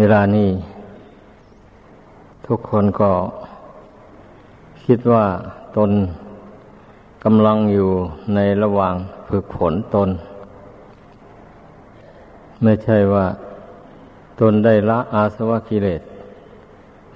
เวลานี้ทุกคนก็คิดว่าตนกำลังอยู่ในระหว่างฝึกฝนตนไม่ใช่ว่าตนได้ละอาสวะกิเลส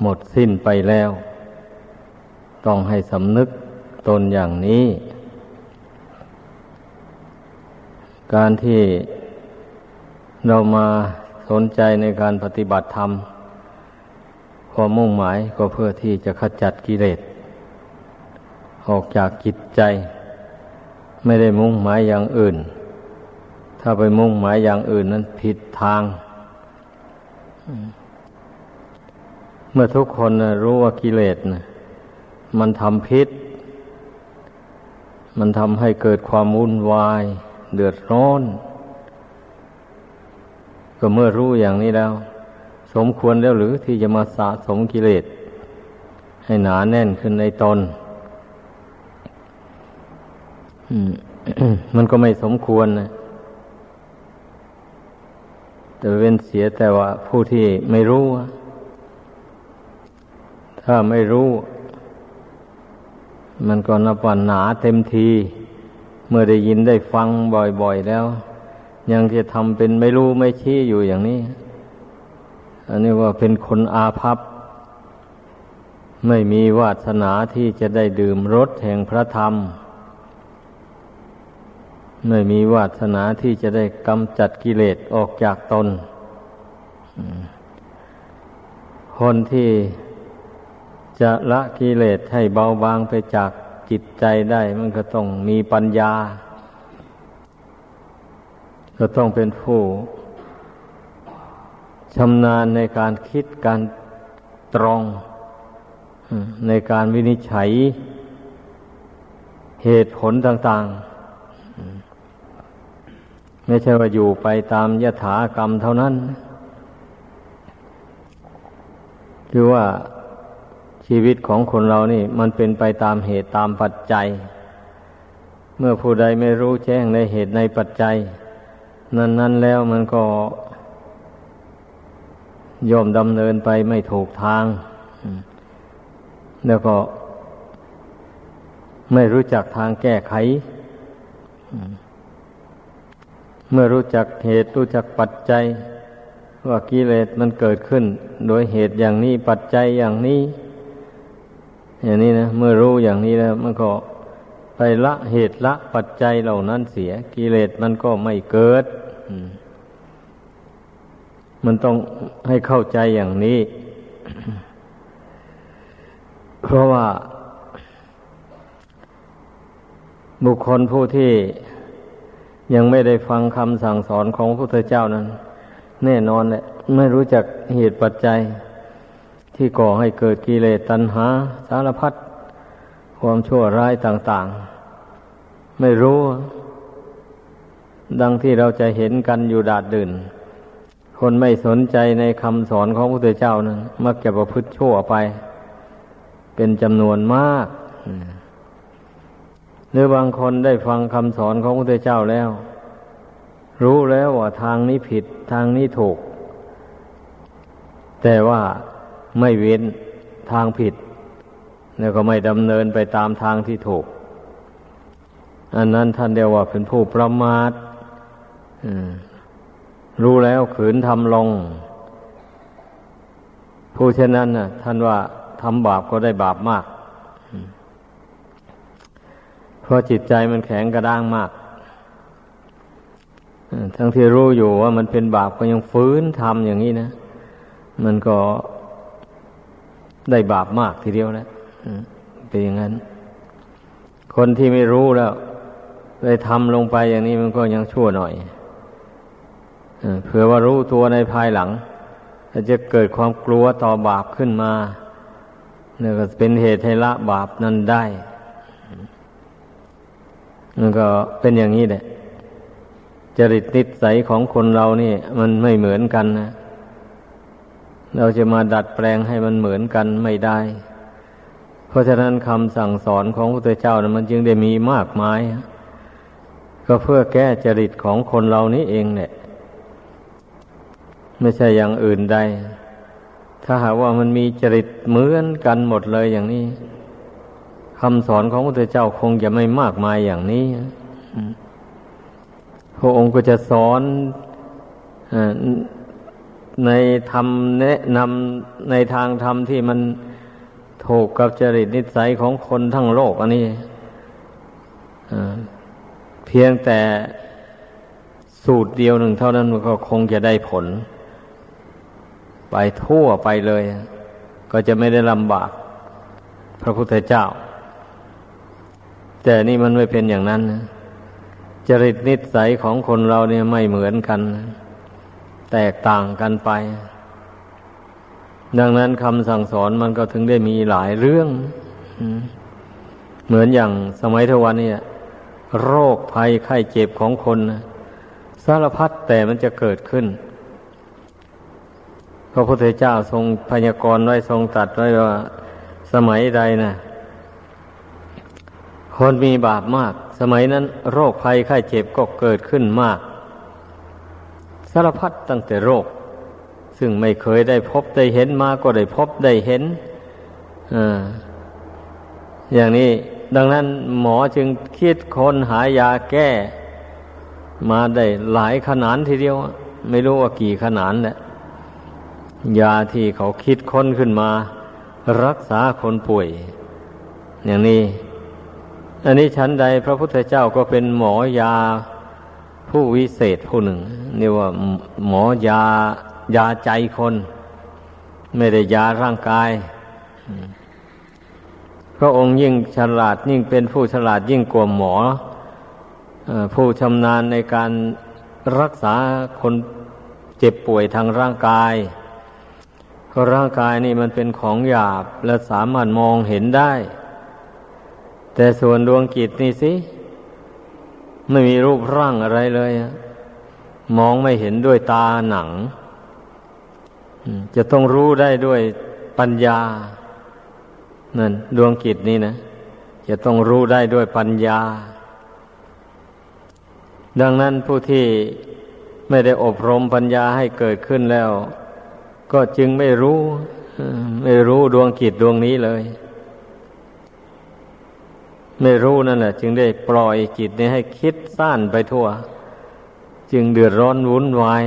หมดสิ้นไปแล้วต้องให้สำนึกตนอย่างนี้การที่เรามาสนใจในการปฏิบัติธรรมความมุ่งหมายก็เพื่อที่จะขจัดกิเลสออกจากจิตใจไม่ได้มุ่งหมายอย่างอื่นถ้าไปมุ่งหมายอย่างอื่นนั้นผิดทางเมื่อทุกคนรู้ว่ากิเลสมันทำพิษมันทำให้เกิดความวุ่นวายเดือดร้อนก็เมื่อรู้อย่างนี้แล้วสมควรแล้วหรือที่จะมาสะสมกิเลสให้หนาแน่นขึ้นในตน มันก็ไม่สมควรนะแต่เว้นเสียแต่ว่าผู้ที่ไม่รู้ถ้าไม่รู้มันก็นับว่าหนาเต็มทีเมื่อได้ยินได้ฟังบ่อยๆแล้วยังจะทำเป็นไม่รู้ไม่ชี้อยู่อย่างนี้อันนี้ว่าเป็นคนอาภัพไม่มีวาสนาที่จะได้ดื่มรสแห่งพระธรรมไม่มีวาสนาที่จะได้กำจัดกิเลสออกจากตนคนที่จะละกิเลสให้เบาบางไปจากจิตใจได้มันก็ต้องมีปัญญาก็ต้องเป็นผู้ชำนาญในการคิดการตรองในการวินิจฉัยเหตุผลต่างๆไม่ใช่ว่าอยู่ไปตามยถากรรมเท่านั้นคือว่าชีวิตของคนเรานี่มันเป็นไปตามเหตุตามปัจจัยเมื่อผู้ใดไม่รู้แจ้งในเหตุในปัจจัยนั้นๆแล้วมันก็ย่อมดำเนินไปไม่ถูกทางแล้วก็ไม่รู้จักทางแก้ไขเมื่อรู้จักเหตุรู้จักปัจจัยว่ากิเลสมันเกิดขึ้นโดยเหตุอย่างนี้ปัจจัยอย่างนี้อย่างนี้นะเมื่อรู้อย่างนี้แล้วมันก็ไปละเหตุละปัจจัยเหล่านั้นเสียกิเลสมันก็ไม่เกิดมันต้องให้เข้าใจอย่างนี้ เพราะว่าบุคคลผู้ที่ยังไม่ได้ฟังคำสั่งสอนของพระพุทธเจ้านั้นแน่นอนแหละไม่รู้จักเหตุปัจจัยที่ก่อให้เกิดกิเลสตัณหาสารพัดความชั่วร้ายต่างๆไม่รู้ดังที่เราจะเห็นกันอยู่ดาดดื่นคนไม่สนใจในคำสอนของพระพุทธเจ้านั้นมักจะประพฤติชั่วไปเป็นจำนวนมากหรือบางคนได้ฟังคำสอนของพระพุทธเจ้าแล้วรู้แล้วว่าทางนี้ผิดทางนี้ถูกแต่ว่าไม่เว้นทางผิดแล้วก็ไม่ดำเนินไปตามทางที่ถูกอันนั้นท่านเรียกว่าเป็นผู้ประมาทรู้แล้วขืนทำลงผู้เช่นนั้นน่ะท่านว่าทำบาปก็ได้บาปมากเพราะจิตใจมันแข็งกระด้างมากทั้งที่รู้อยู่ว่ามันเป็นบาปก็ยังฝืนทำอย่างนี้นะมันก็ได้บาปมากทีเดียวแล้วเป็นอย่างนั้นคนที่ไม่รู้แล้วเลยทำลงไปอย่างนี้มันก็ยังชั่วหน่อยเผื่อว่ารู้ตัวในภายหลังอาจจะเกิดความกลัวต่อบาปขึ้นมาเนี่ยก็เป็นเหตุให้ละบาปนั้นได้มันก็เป็นอย่างนี้แหละจริตนิสัยของคนเรานี่มันไม่เหมือนกันนะเราจะมาดัดแปลงให้มันเหมือนกันไม่ได้เพราะฉะนั้นคำสั่งสอนของพระพุทธเจ้านะมันจึงได้มีมากมายก็เพื่อแก้จริตของคนเรานี้เองแหละ ไม่ใช่อย่างอื่นใดถ้าหากว่ามันมีจริตเหมือนกันหมดเลยอย่างนี้คำสอนของพระพุทธเจ้าคงจะไม่มากมายอย่างนี้พระองค์ก็จะสอนในธรรมแนะนำในทางธรรมที่มันถูกกับจริตนิสัยของคนทั้งโลกอันนี้เพียงแต่สูตรเดียวหนึ่งเท่านั้นมันก็คงจะได้ผลไปทั่วไปเลยก็จะไม่ได้ลำบากพระพุทธเจ้าแต่นี่มันไม่เป็นอย่างนั้นนะจริตนิสัยของคนเราเนี่ยไม่เหมือนกันแตกต่างกันไปดังนั้นคำสั่งสอนมันก็ถึงได้มีหลายเรื่องเหมือนอย่างสมัยทุกวันนี้โรคภัยไข้เจ็บของคนสารพัดแต่มันจะเกิดขึ้นพระพุทธเจ้าทรงพยากรณ์ไว้ทรงตรัสไว้ว่าสมัยใดนะคนมีบาปมากสมัยนั้นโรคภัยไข้เจ็บก็เกิดขึ้นมากสารพัดตั้งแต่โรคซึ่งไม่เคยได้พบได้เห็นมาก็ได้พบได้เห็นอย่างนี้ดังนั้นหมอจึงคิดค้นหายาแก้มาได้หลายขนาดทีเดียวไม่รู้ว่ากี่ขนาดแหละยาที่เขาคิดค้นขึ้นมารักษาคนป่วยอย่างนี้อันนี้ฉันใดพระพุทธเจ้าก็เป็นหมอยาผู้วิเศษผู้หนึ่งเรียกว่าหมอยาใจคนไม่ได้ยาร่างกายพระองค์ยิ่งฉลาดยิ่งเป็นผู้ฉลาดยิ่งกว่าหมอผู้ชำนาญในการรักษาคนเจ็บป่วยทางร่างกายเพราะร่างกายนี่มันเป็นของหยาบและสามารถมองเห็นได้แต่ส่วนดวงจิตนี่สิไม่มีรูปร่างอะไรเลยมองไม่เห็นด้วยตาหนังจะต้องรู้ได้ด้วยปัญญานั่นดวงจิตนี่นะจะต้องรู้ได้ด้วยปัญญาดังนั้นผู้ที่ไม่ได้อบรมปัญญาให้เกิดขึ้นแล้วก็จึงไม่รู้ดวงจิตดวงนี้เลยไม่รู้นั่นแหละจึงได้ปล่อยจิตนี้ให้คิดซ่านไปทั่วจึงเดือดร้อนวุ่นวาย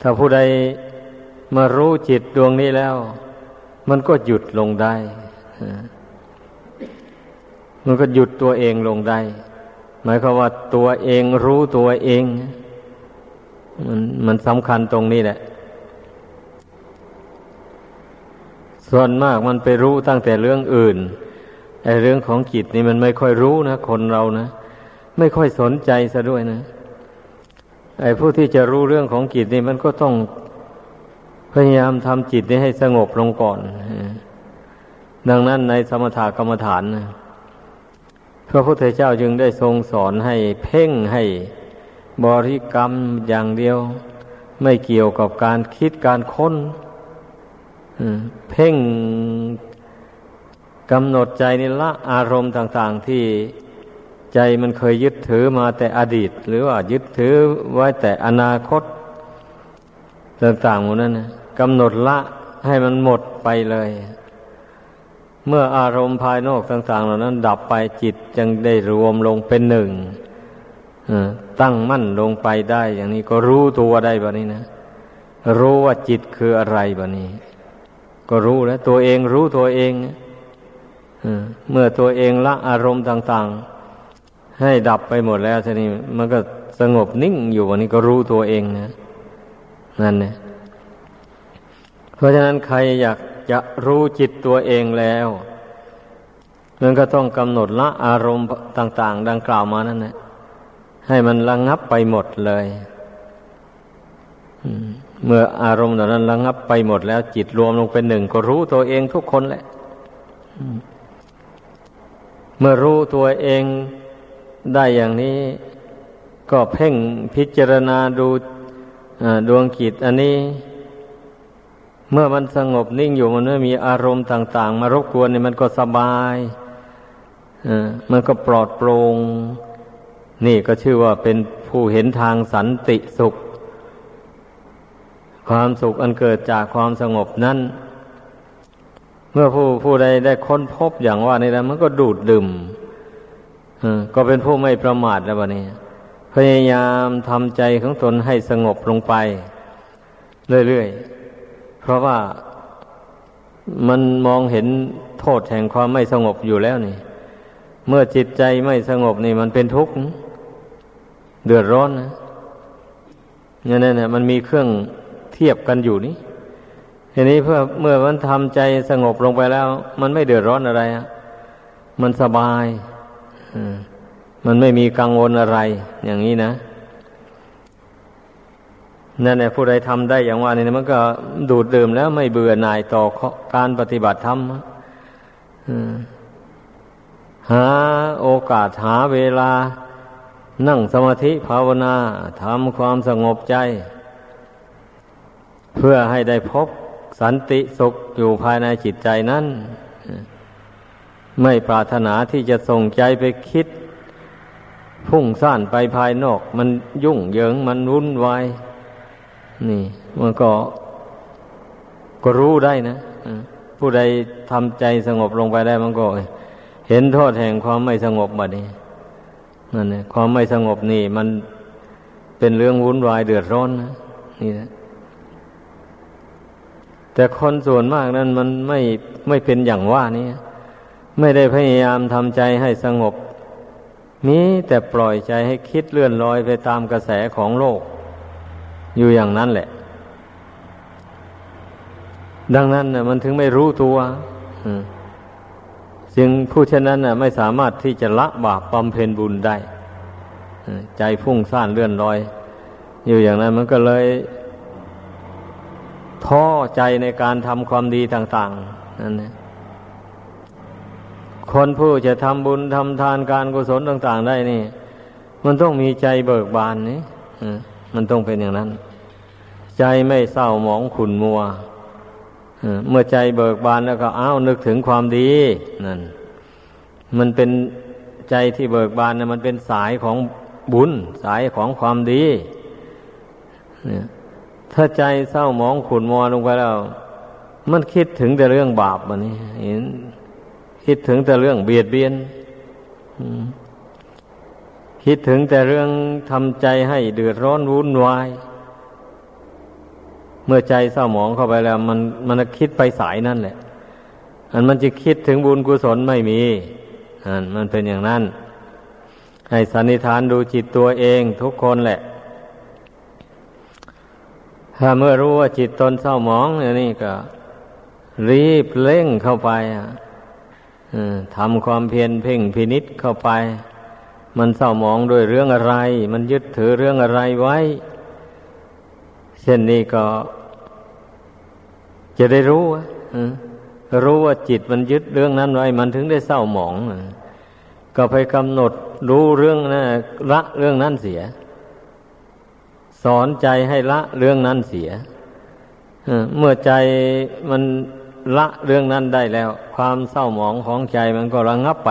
ถ้าผู้ใดมารู้จิตดวงนี้แล้วมันก็หยุดลงได้มันก็หยุดตัวเองลงได้หมายความว่าตัวเองรู้ตัวเองมันสำคัญตรงนี้แหละส่วนมากมันไปรู้ตั้งแต่เรื่องอื่นไอ้เรื่องของจิตนี่มันไม่ค่อยรู้นะคนเรานะไม่ค่อยสนใจซะด้วยนะไอ้ผู้ที่จะรู้เรื่องของจิตนี่มันก็ต้องพยายามทำจิตนี้ให้สงบลงก่อนดังนั้นในสมถกรรมฐานนะพระพุทธเจ้าจึงได้ทรงสอนให้เพ่งให้บริกรรมอย่างเดียวไม่เกี่ยวกับการคิดการค้นเพ่งกำหนดใจนี่ละอารมณ์ต่างๆที่ใจมันเคยยึดถือมาแต่อดีตหรือว่ายึดถือไว้แต่อนาคตต่างๆหมดนั้นนะกำหนดละให้มันหมดไปเลยเมื่ออารมณ์ภายนอกต่างๆเหล่านั้นดับไปจิตจึงได้รวมลงเป็นหนึ่งตั้งมั่นลงไปได้อย่างนี้ก็รู้ตัวได้บัดนี้นะรู้ว่าจิตคืออะไรบัดนี้ก็รู้แล้วตัวเองรู้ตัวเองเมื่อตัวเองละอารมณ์ต่างๆให้ดับไปหมดแล้วทีนี้มันก็สงบนิ่งอยู่วันนี้ก็รู้ตัวเองนะนั่นนะเพราะฉะนั้นใครอยากจะรู้จิตตัวเองแล้วมันก็ต้องกำหนดละอารมณ์ต่างๆดังกล่าวมานั่นแหละให้มันระงับไปหมดเลยเมื่ออารมณ์เหล่านั้นระงับไปหมดแล้วจิตรวมลงเป็นหนึ่งก็รู้ตัวเองทุกคนแหละเมื่อรู้ตัวเองได้อย่างนี้ก็เพ่งพิจารณาดูดวงจิตอันนี้เมื่อมันสงบนิ่งอยู่มันไม่มีอารมณ์ต่างๆมารบกวนนี่มันก็สบายมันก็ปลอดโปร่งนี่ก็ชื่อว่าเป็นผู้เห็นทางสันติสุข ความสุขอันเกิดจากความสงบนั้นเมื่อผู้ใดได้ค้นพบอย่างว่านี่แล้วมันก็ดูดดื่มก็เป็นผู้ไม่ประมาทแล้วบัดนี้พยายามทำใจของตนให้สงบลงไปเรื่อยๆเพราะว่ามันมองเห็นโทษแห่งความไม่สงบอยู่แล้วนี่เมื่อจิตใจไม่สงบนี่มันเป็นทุกข์เดือดร้อนนะนั่นน่ะมันมีเครื่องเทียบกันอยู่นี่ทีนี้เมื่อมันทำใจสงบลงไปแล้วมันไม่เดือดร้อนอะไรมันสบายมันไม่มีกังวลอะไรอย่างนี้นะนั่นแหละผู้ใดทำได้อย่างว่านี่มันก็ดูดดื่มแล้วไม่เบื่อหน่ายต่อการปฏิบัติธรรมหาโอกาสหาเวลานั่งสมาธิภาวนาทำความสงบใจเพื่อให้ได้พบสันติสุขอยู่ภายในจิตใจนั้นไม่ปรารถนาที่จะส่งใจไปคิดพุ่งซ่านไปภายนอกมันยุ่งเหยิงมันวุ่นวายนี่มันก็รู้ได้นะผู้ใดทำใจสงบลงไปได้มันก็เห็นโทษแห่งความไม่สงบบัดนี้นั่นแหละความไม่สงบนี่มันเป็นเรื่องวุ่นวายเดือดร้อนนะนี่นะแต่คนส่วนมากนั้นมันไม่เป็นอย่างว่านี้ไม่ได้พยายามทำใจให้สงบมีแต่ปล่อยใจให้คิดเลื่อนลอยไปตามกระแสของโลกอยู่อย่างนั้นแหละดังนั้นน่ะมันถึงไม่รู้ตัวจึงผู้เช่นนั้นน่ะไม่สามารถที่จะละบาปบำเพ็ญบุญได้ใจฟุ้งซ่านเลื่อนลอยอยู่อย่างนั้นมันก็เลยท้อใจในการทำความดีต่างๆนั่นแหละคนผู้จะทำบุญทำทานการกุศลต่างๆได้นี่มันต้องมีใจเบิกบานนี่มันต้องเป็นอย่างนั้นใจไม่เศร้าหมองขุ่นมัวเมื่อใจเบิกบานแล้วก็นึกถึงความดีนั่นมันเป็นใจที่เบิกบานนะมันเป็นสายของบุญสายของความดีเนี่ยถ้าใจเศร้าหมองขุ่นมัวลงไปแล้วมันคิดถึงแต่เรื่องบาปมันนี่เห็นคิดถึงแต่เรื่องเบียดเบียนคิดถึงแต่เรื่องทำใจให้เดือดร้อนวุ่นวายเมื่อใจเศร้าหมองเข้าไปแล้วมันคิดไปสายนั่นแหละมันจะคิดถึงบุญกุศลไม่มีมันเป็นอย่างนั้นให้สันนิษฐานดูจิตตัวเองทุกคนแหละถ้าเมื่อรู้ว่าจิตตนเศร้าหมองอย่างนี้ก็รีบเร่งเข้าไปทำความเพียรเพ่งพินิจเข้าไปมันเศร้าหมองด้วยเรื่องอะไรมันยึดถือเรื่องอะไรไว้เช่นนี้ก็จะได้รู้ว่าจิตมันยึดเรื่องนั้นไว้มันถึงได้เศร้าหมองก็ไปกำหนดรู้เรื่องนั้นละเรื่องนั้นเสียสอนใจให้ละเรื่องนั้นเสียเมื่อใจมันละเรื่องนั้นได้แล้วความเศร้าหมองของใจมันก็ระงับไป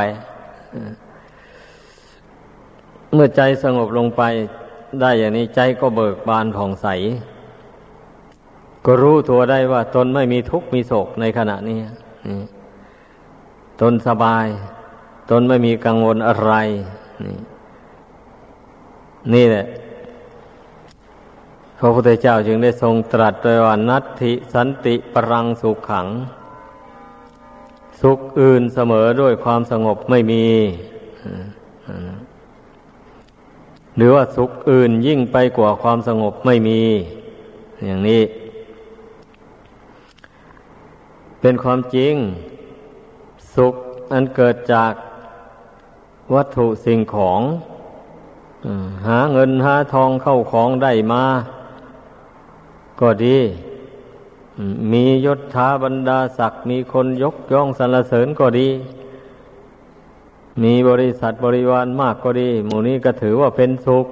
เมื่อใจสงบลงไปได้อย่างนี้ใจก็เบิกบานผ่องใสก็รู้ตัวได้ว่าตนไม่มีทุกข์มีโศกในขณะนี้ตนสบายตนไม่มีกังวลอะไรนี่แหละพระพุทธเจ้าจึงได้ทรงตรัสไว้ว่านัตถิสันติปรังสุขขังสุขอื่นเสมอด้วยความสงบไม่มีหรือว่าสุขอื่นยิ่งไปกว่าความสงบไม่มีอย่างนี้เป็นความจริงสุขอันเกิดจากวัตถุสิ่งของหาเงินหาทองเข้าของได้มาก็ดีมียศถาบรรดาศักดิ์มีคนยกย่องสรรเสริญก็ดีมีบริษัทบริวารมากก็ดีหมู่นี้ก็ถือว่าเป็นสุข